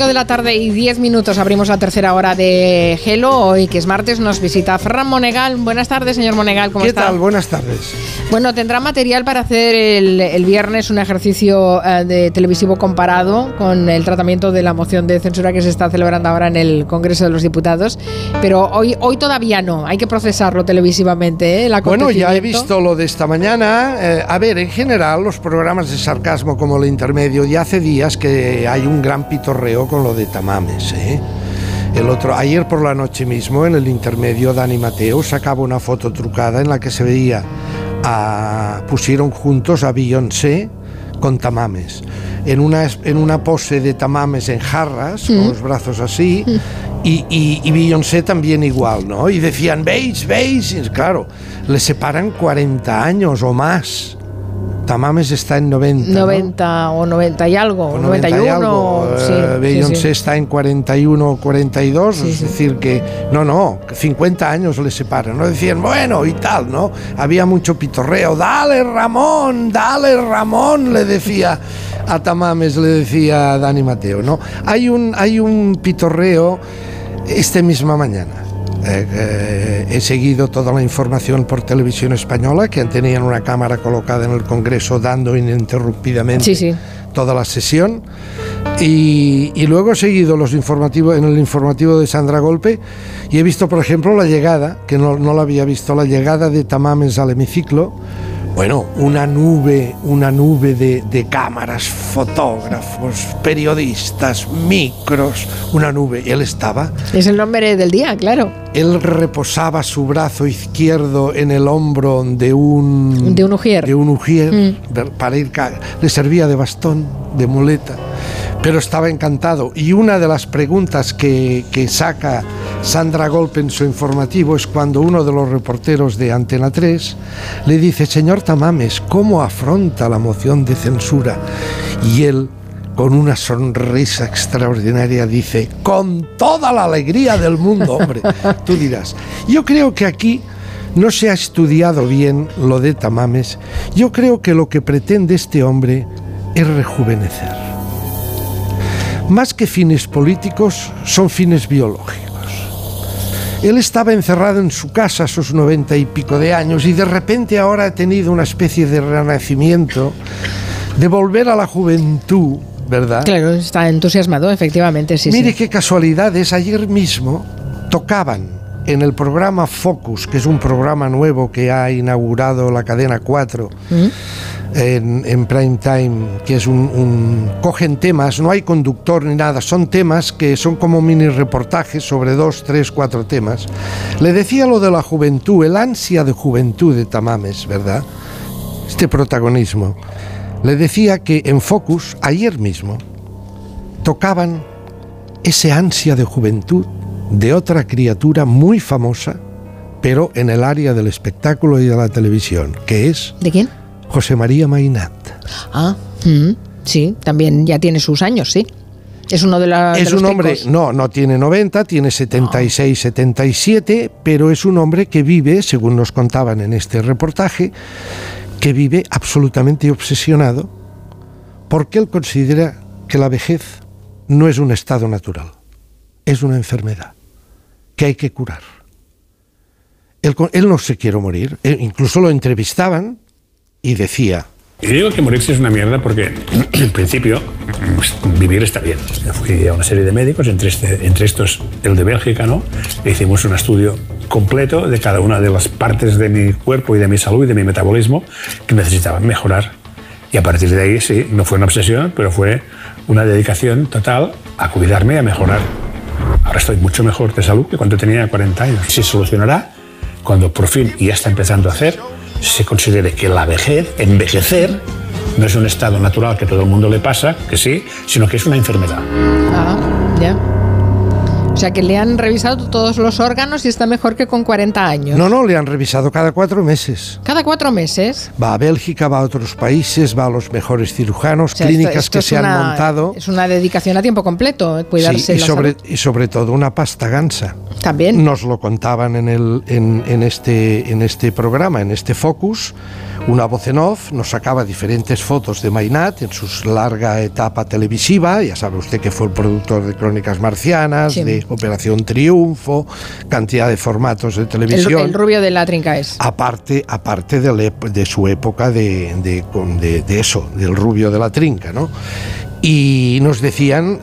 5 de la tarde y 10 minutos. Abrimos la tercera hora de Hello. Hoy, que es martes, nos visita Ferran Monegal. Buenas tardes, señor Monegal, ¿cómo está? ¿Qué tal? Buenas tardes. Bueno, tendrá material para hacer el viernes un ejercicio televisivo comparado con el tratamiento de la moción de censura que se está celebrando ahora en el Congreso de los Diputados. Pero hoy todavía no, hay que procesarlo televisivamente, ¿eh? Bueno, ya he visto lo de esta mañana. A ver, en general, los programas de sarcasmo como El Intermedio, ya hace días que hay un gran pitorreo con lo de Tamames, ¿eh? Ayer por la noche mismo, en El Intermedio, Dani Mateo sacaba una foto trucada en la que se veía pusieron juntos a Beyoncé con Tamames en una pose de Tamames en jarras, con los brazos así, y Beyoncé también igual, ¿no? Y decían, ¿veis? Y claro, le separan 40 años o más. Tamames está en 90. 90, ¿no? O 90 y algo, o 91. Y algo. Sí, Beyoncé está en 41 o 42, sí, es decir, que 50 años le separan. No decían, bueno, y tal, ¿no? Había mucho pitorreo. Dale, Ramón, le decía a Tamames, le decía a Dani Mateo, ¿no? Hay un pitorreo esta misma mañana. He seguido toda la información por Televisión Española, que tenían una cámara colocada en el Congreso dando ininterrumpidamente toda la sesión, y luego he seguido los informativos, en el informativo de Sandra Golpe, y he visto, por ejemplo, la llegada, que no la había visto, la llegada de Tamames al hemiciclo. Bueno, una nube de cámaras, fotógrafos, periodistas, micros, una nube. Él estaba... Es el nombre del día, claro. Él reposaba su brazo izquierdo en el hombro de un... De un ujier. De un ujier, para ir... Le servía de bastón, de muleta, pero estaba encantado. Y una de las preguntas que saca Sandra Golpe en su informativo es cuando uno de los reporteros de Antena 3 le dice, señor Tamames, ¿cómo afronta la moción de censura? Y él, con una sonrisa extraordinaria, dice, con toda la alegría del mundo, hombre. Tú dirás, yo creo que aquí no se ha estudiado bien lo de Tamames. Yo creo que lo que pretende este hombre es rejuvenecer. Más que fines políticos, son fines biológicos. Él estaba encerrado en su casa a sus 90 y pico de años, y de repente ahora ha tenido una especie de renacimiento, de volver a la juventud, ¿verdad? Claro, está entusiasmado, efectivamente, sí. Mire qué casualidades, ayer mismo tocaban en el programa Focus, que es un programa nuevo que ha inaugurado la cadena 4, en prime time, que es cogen temas, no hay conductor ni nada, son temas que son como mini reportajes sobre 2, 3, 4 temas. Le decía lo de la juventud, el ansia de juventud de Tamames, ¿verdad? Este protagonismo. Le decía que en Focus, ayer mismo, tocaban ese ansia de juventud de otra criatura muy famosa, pero en el área del espectáculo y de la televisión, que es... ¿De quién? José María Mainat. Sí, también ya tiene sus años, sí. Es uno de los... Es un hombre, no tiene 90, tiene 76, 77, pero es un hombre que vive, según nos contaban en este reportaje, que vive absolutamente obsesionado porque él considera que la vejez no es un estado natural, es una enfermedad que hay que curar. Él no se quiere morir, incluso lo entrevistaban. Y decía... Y digo que morirse es una mierda porque, en principio, pues, vivir está bien. Fui a una serie de médicos, entre estos el de Bélgica, ¿no? E hicimos un estudio completo de cada una de las partes de mi cuerpo y de mi salud y de mi metabolismo que necesitaban mejorar. Y a partir de ahí, sí, no fue una obsesión, pero fue una dedicación total a cuidarme y a mejorar. Ahora estoy mucho mejor de salud que cuando tenía 40 años. Se solucionará cuando por fin, y ya está empezando a hacer, se considere que la vejez, envejecer, no es un estado natural que todo el mundo le pasa, que sí, sino que es una enfermedad. O sea, que le han revisado todos los órganos y está mejor que con 40 años. No, le han revisado cada 4 meses. ¿Cada 4 meses? Va a Bélgica, va a otros países, va a los mejores cirujanos, o sea, clínicas esto que se han montado. Es una dedicación a tiempo completo, cuidarse. Sí, y sobre todo una pasta gansa. También. Nos lo contaban en este programa, en este Focus, Una voz en off nos sacaba diferentes fotos de Mainat en su larga etapa televisiva. Ya sabe usted que fue el productor de Crónicas Marcianas, sí, de Operación Triunfo, cantidad de formatos de televisión. El rubio de la trinca es. Aparte de su época de eso, del rubio de la trinca, ¿no? Y nos decían,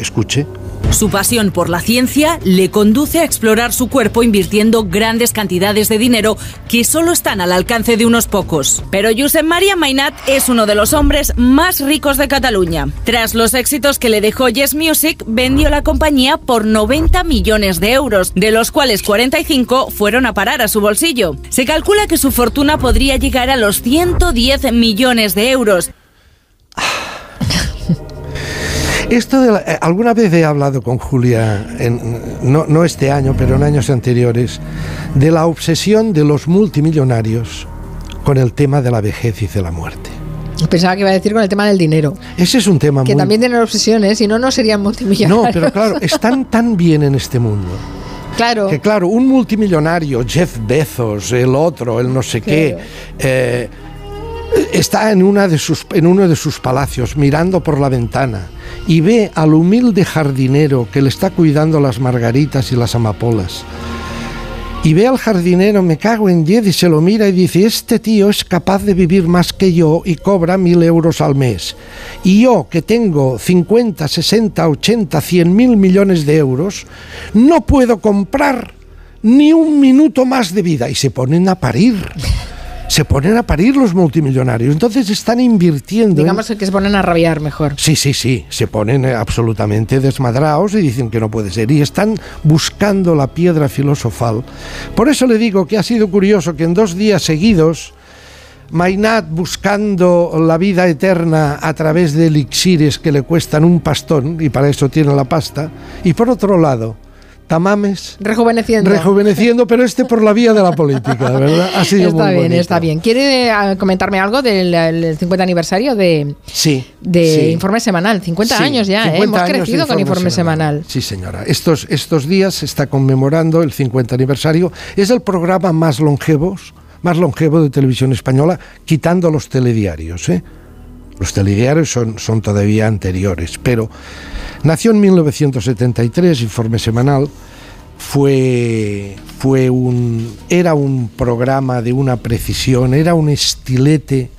escuche. Su pasión por la ciencia le conduce a explorar su cuerpo invirtiendo grandes cantidades de dinero que solo están al alcance de unos pocos. Pero José María Mainat es uno de los hombres más ricos de Cataluña. Tras los éxitos que le dejó Yes Music, vendió la compañía por 90 millones de euros, de los cuales 45 fueron a parar a su bolsillo. Se calcula que su fortuna podría llegar a los 110 millones de euros. Esto de la, alguna vez he hablado con Julia, no este año, pero en años anteriores, de la obsesión de los multimillonarios con el tema de la vejez y de la muerte. Pensaba que iba a decir con el tema del dinero. Ese es un tema que muy... también tienen obsesiones, si no, no serían multimillonarios. No, pero claro, están tan bien en este mundo. Claro. Que claro, un multimillonario, Jeff Bezos, el otro, el no sé qué... está en uno de sus palacios, mirando por la ventana, y ve al humilde jardinero que le está cuidando las margaritas y las amapolas. Y ve al jardinero, me cago en 10, y se lo mira y dice, este tío es capaz de vivir más que yo y cobra 1.000 euros al mes. Y yo, que tengo 50, 60, 80, 100.000 millones de euros, no puedo comprar ni un minuto más de vida. Y se ponen a parir. Se ponen a parir los multimillonarios, entonces están invirtiendo... Digamos que se ponen a rabiar mejor. Sí, se ponen absolutamente desmadrados y dicen que no puede ser, y están buscando la piedra filosofal. Por eso le digo que ha sido curioso que en 2 días seguidos, Mainat buscando la vida eterna a través de elixires que le cuestan un pastón, y para eso tiene la pasta, y por otro lado... Tamames. Rejuveneciendo, pero por la vía de la política, ¿verdad? Ha sido muy bonito. Está bien. ¿Quiere comentarme algo del 50 aniversario de Informe Semanal? 50 años ya, 50 hemos crecido con Informe Semanal. Sí, señora. Estos días se está conmemorando el 50 aniversario. Es el programa más longevo de Televisión Española, quitando los telediarios, ¿eh? Los telediarios son todavía anteriores, pero nació en 1973, Informe Semanal, era un programa de una precisión, era un estilete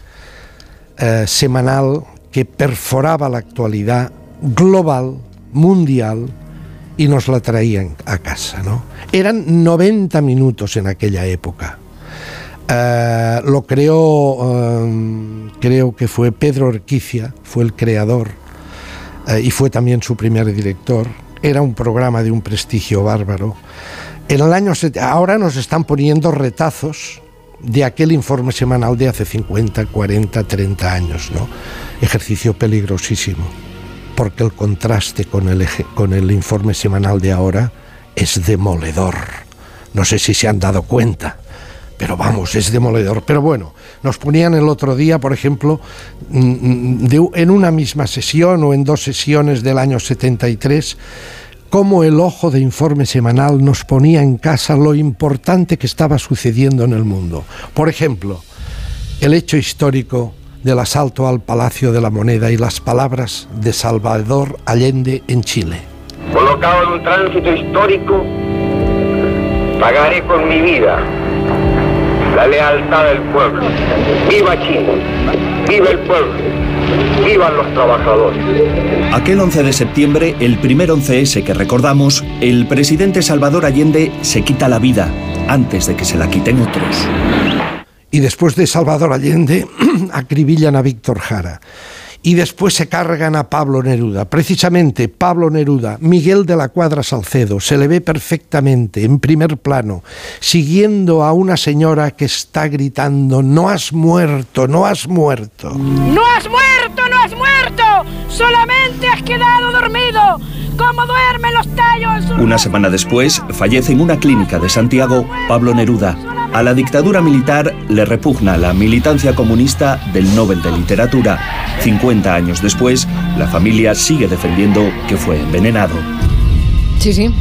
semanal que perforaba la actualidad global, mundial, y nos la traían a casa, ¿no? Eran 90 minutos en aquella época. Lo creó, creo que fue Pedro Orquicia, fue el creador, y fue también su primer director. Era un programa de un prestigio bárbaro. En el año ahora nos están poniendo retazos de aquel Informe Semanal de hace 50, 40, 30 años, ¿no? Ejercicio peligrosísimo, porque el contraste con el Informe Semanal de ahora es demoledor. No sé si se han dado cuenta. Pero vamos, es demoledor. Pero bueno, nos ponían el otro día, por ejemplo, en una misma sesión o en 2 sesiones del año 73, cómo el ojo de Informe Semanal nos ponía en casa lo importante que estaba sucediendo en el mundo. Por ejemplo, el hecho histórico del asalto al Palacio de la Moneda y las palabras de Salvador Allende en Chile. Colocado en un tránsito histórico, pagaré con mi vida la lealtad del pueblo. ¡Viva Chile! ¡Viva el pueblo! ¡Vivan los trabajadores! Aquel 11 de septiembre, el primer 11S que recordamos, el presidente Salvador Allende se quita la vida antes de que se la quiten otros. Y después de Salvador Allende, acribillan a Víctor Jara. Y después se cargan a Pablo Neruda. Precisamente Pablo Neruda, Miguel de la Cuadra Salcedo, se le ve perfectamente en primer plano, siguiendo a una señora que está gritando, no has muerto, no has muerto. No has muerto, no has muerto, solamente has quedado dormido, como duermen los tallos. Una semana después, fallece en una clínica de Santiago Pablo Neruda. A la dictadura militar le repugna la militancia comunista del Nobel de Literatura. 50 años después, la familia sigue defendiendo que fue envenenado. Sí.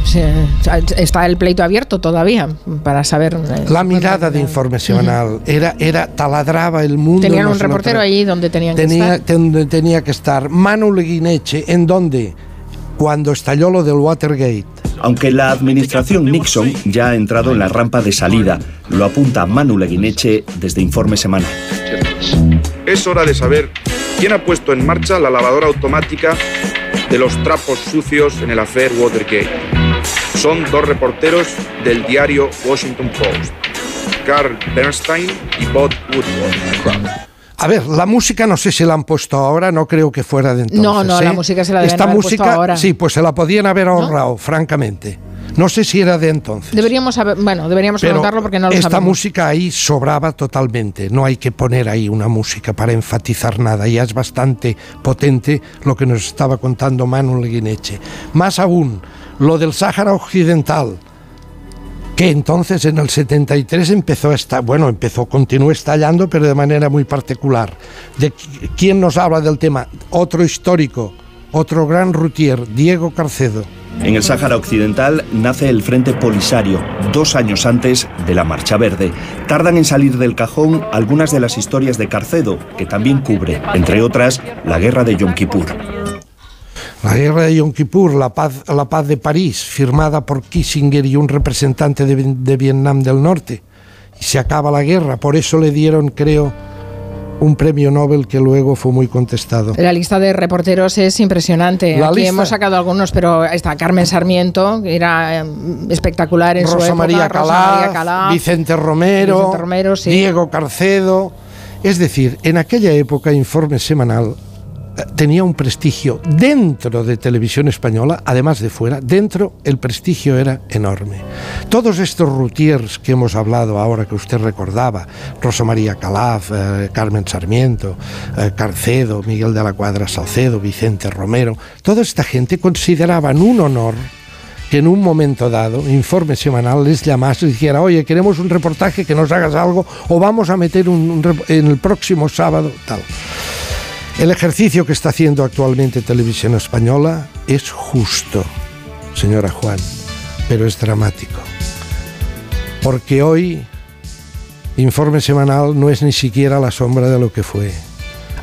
Está el pleito abierto todavía para saber. La mirada de Informe Semanal era taladraba el mundo. Tenían un reportero allí donde tenía que estar. Manu Leguineche, ¿en dónde? Cuando estalló lo del Watergate. Aunque la administración Nixon ya ha entrado en la rampa de salida, lo apunta Manu Leguineche desde Informe Semanal. Es hora de saber quién ha puesto en marcha la lavadora automática de los trapos sucios en el affair Watergate. Son dos reporteros del diario Washington Post, Carl Bernstein y Bob Woodward. A ver, la música no sé si la han puesto ahora, no creo que fuera de entonces. No, la música se la deben haber puesto ahora. Sí, pues se la podían haber ahorrado, ¿no? Francamente. No sé si era de entonces. Deberíamos anotarlo porque no lo sabemos. Esta música ahí sobraba totalmente. No hay que poner ahí una música para enfatizar nada. Ya es bastante potente lo que nos estaba contando Manu Leguineche. Más aún, lo del Sáhara Occidental, que entonces en el 73 continuó estallando, pero de manera muy particular. ¿De quién nos habla del tema? Otro histórico, otro gran routier, Diego Carcedo. En el Sáhara Occidental nace el Frente Polisario, 2 años antes de la Marcha Verde. Tardan en salir del cajón algunas de las historias de Carcedo, que también cubre, entre otras, la Guerra de Yom Kippur. La guerra de Yom Kippur, la paz de París, firmada por Kissinger y un representante de Vietnam del Norte. Y se acaba la guerra, por eso le dieron, creo, un premio Nobel que luego fue muy contestado. La lista de reporteros es impresionante. Aquí hemos sacado algunos, pero está Carmen Sarmiento, que era espectacular en su época. Rosa María Calaf, Vicente Romero, sí. Diego Carcedo. Es decir, en aquella época Informe Semanal tenía un prestigio dentro de Televisión Española, además de fuera. Dentro el prestigio era enorme. Todos estos routiers que hemos hablado ahora, que usted recordaba, Rosa María Calaf, Carmen Sarmiento, Carcedo, Miguel de la Cuadra Salcedo, Vicente Romero, toda esta gente consideraban un honor que en un momento dado Informe Semanal les llamase y dijera: oye, queremos un reportaje, que nos hagas algo, o vamos a meter en el próximo sábado tal. El ejercicio que está haciendo actualmente Televisión Española es justo, señora Juan, pero es dramático. Porque hoy Informe Semanal no es ni siquiera la sombra de lo que fue.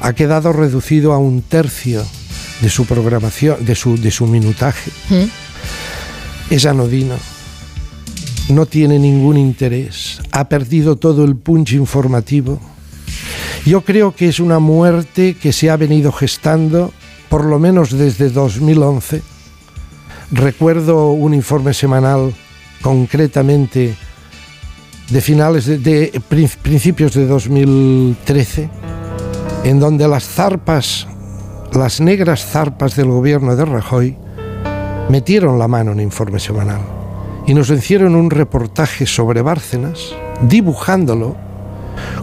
Ha quedado reducido a 1/3 de su programación, de su minutaje. Es anodino. No tiene ningún interés. Ha perdido todo el punch informativo. Yo creo que es una muerte que se ha venido gestando por lo menos desde 2011. Recuerdo un Informe Semanal concretamente de principios de 2013, en donde las negras zarpas del gobierno de Rajoy metieron la mano en Informe Semanal y nos hicieron un reportaje sobre Bárcenas, dibujándolo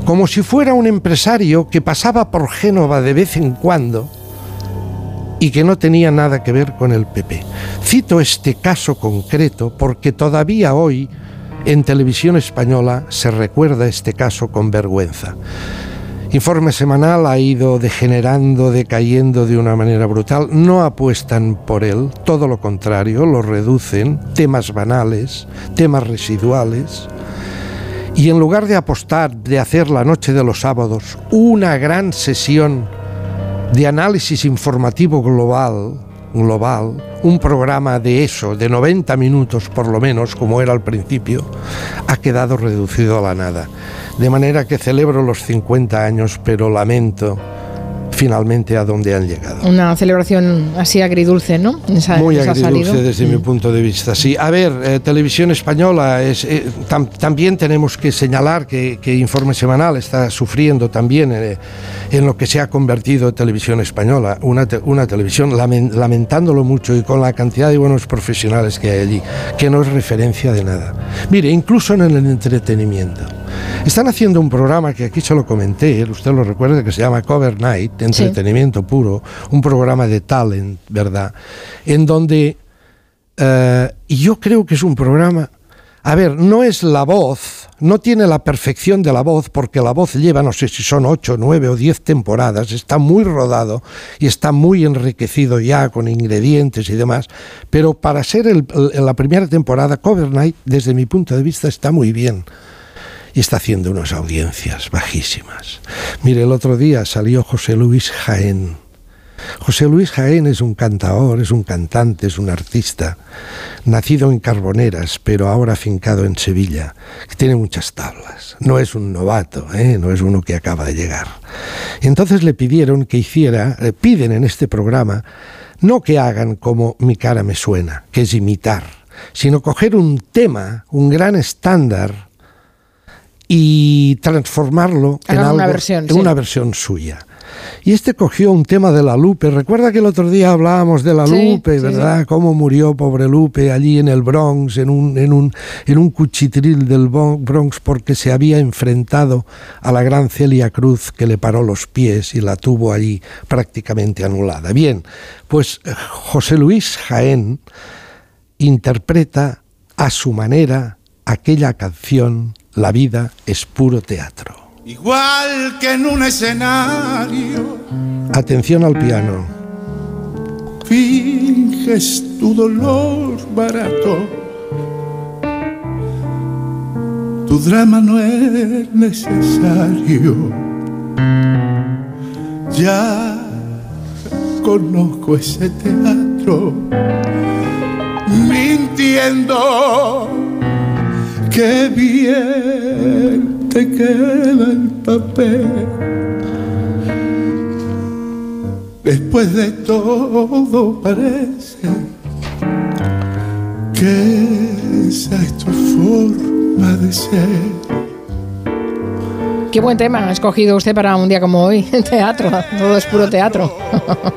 como si fuera un empresario que pasaba por Génova de vez en cuando y que no tenía nada que ver con el PP. Cito este caso concreto porque todavía hoy en Televisión Española se recuerda este caso con vergüenza. Informe Semanal ha ido degenerando, decayendo de una manera brutal. No apuestan por él, todo lo contrario, lo reducen, temas banales, temas residuales. Y en lugar de apostar, de hacer la noche de los sábados una gran sesión de análisis informativo global, un programa de 90 minutos por lo menos, como era al principio, ha quedado reducido a la nada. De manera que celebro los 50 años, pero lamento finalmente a dónde han llegado. Una celebración así agridulce, ¿no? Muy agridulce desde mi punto de vista. Sí, a ver, Televisión Española también tenemos que señalar que Informe Semanal está sufriendo también en lo que se ha convertido Televisión Española, una televisión, lamentándolo mucho, y con la cantidad de buenos profesionales que hay allí, que no es referencia de nada. Mire, incluso en el entretenimiento. Están haciendo un programa que aquí se lo comenté, usted lo recuerda, que se llama Cover Night, de entretenimiento puro, un programa de talent, ¿verdad? En donde yo creo que es un programa, a ver, no es la voz, No tiene la perfección de La Voz, porque La Voz lleva, no sé si son 8, 9 o 10 temporadas, está muy rodado y está muy enriquecido ya con ingredientes y demás, pero para ser la primera temporada, Cover Night, desde mi punto de vista, está muy bien. Y está haciendo unas audiencias bajísimas. Mire, el otro día salió José Luis Jaén. José Luis Jaén es un cantaor, es un cantante, es un artista, nacido en Carboneras, pero ahora afincado en Sevilla, que tiene muchas tablas. No es un novato, no es uno que acaba de llegar. Y entonces le pidieron que hiciera, le piden en este programa, no que hagan como Mi cara me suena, que es imitar, sino coger un tema, un gran estándar, y transformarlo en una versión suya. Y este cogió un tema de la Lupe. Recuerda que el otro día hablábamos de la Lupe, ¿verdad? Sí. Cómo murió, pobre Lupe, allí en el Bronx, en un cuchitril del Bronx, porque se había enfrentado a la gran Celia Cruz, que le paró los pies y la tuvo allí prácticamente anulada. Bien, pues José Luis Jaén interpreta a su manera aquella canción. La vida es puro teatro. Igual que en un escenario. Atención al piano. Finges tu dolor barato. Tu drama no es necesario. Ya conozco ese teatro. Mintiendo. Qué bien te queda el papel. Después de todo parece que esa es tu forma de ser. Qué buen tema ha escogido usted para un día como hoy. Teatro, todo es puro teatro.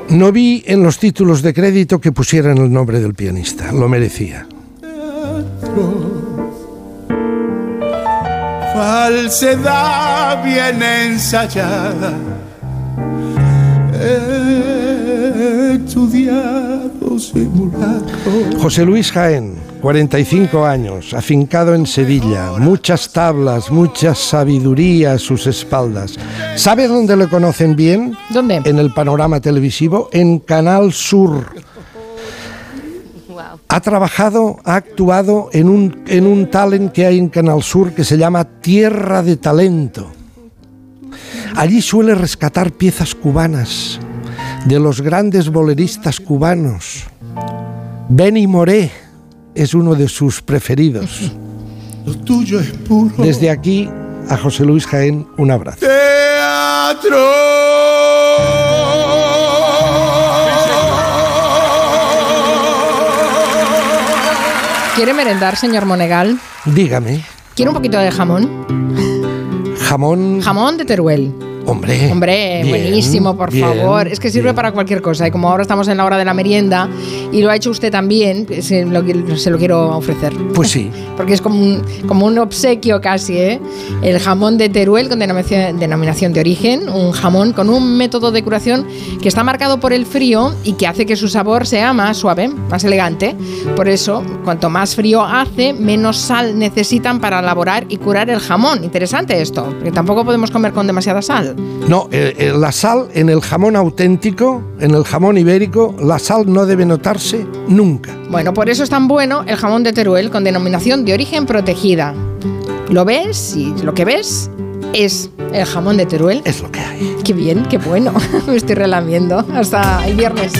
No vi en los títulos de crédito que pusieran el nombre del pianista. Lo merecía. Teatro. Falsedad bien ensayada, estudiado, simulado. José Luis Jaén, 45 años, afincado en Sevilla, muchas tablas, mucha sabiduría a sus espaldas. ¿Sabes dónde lo conocen bien? ¿Dónde? En el panorama televisivo, en Canal Sur. Ha trabajado, ha actuado en un talent que hay en Canal Sur que se llama Tierra de Talento. Allí suele rescatar piezas cubanas de los grandes boleristas cubanos. Benny Moré es uno de sus preferidos. Lo tuyo es puro. Desde aquí a José Luis Jaén un abrazo. Teatro. ¿Quiere merendar, señor Monegal? Dígame. ¿Quiere un poquito de jamón? ¿Jamón? Jamón de Teruel. Hombre. Hombre, bien, buenísimo, por bien, favor. Es que sirve bien para cualquier cosa. Y como ahora estamos en la hora de la merienda, y lo ha hecho usted también, se lo quiero ofrecer. Pues sí. Porque es como un obsequio casi, ¿eh? El jamón de Teruel con denominación de origen. Un jamón con un método de curación que está marcado por el frío y que hace que su sabor sea más suave, más elegante. Por eso, cuanto más frío hace, menos sal necesitan para elaborar y curar el jamón. Interesante esto, porque tampoco podemos comer con demasiada sal. No, la sal en el jamón auténtico, en el jamón ibérico, la sal no debe notarse nunca. Bueno, por eso es tan bueno el jamón de Teruel con denominación de origen protegida. Lo ves y lo que ves es el jamón de Teruel. Es lo que hay. Qué bien, qué bueno. Me estoy relamiendo. Hasta el viernes.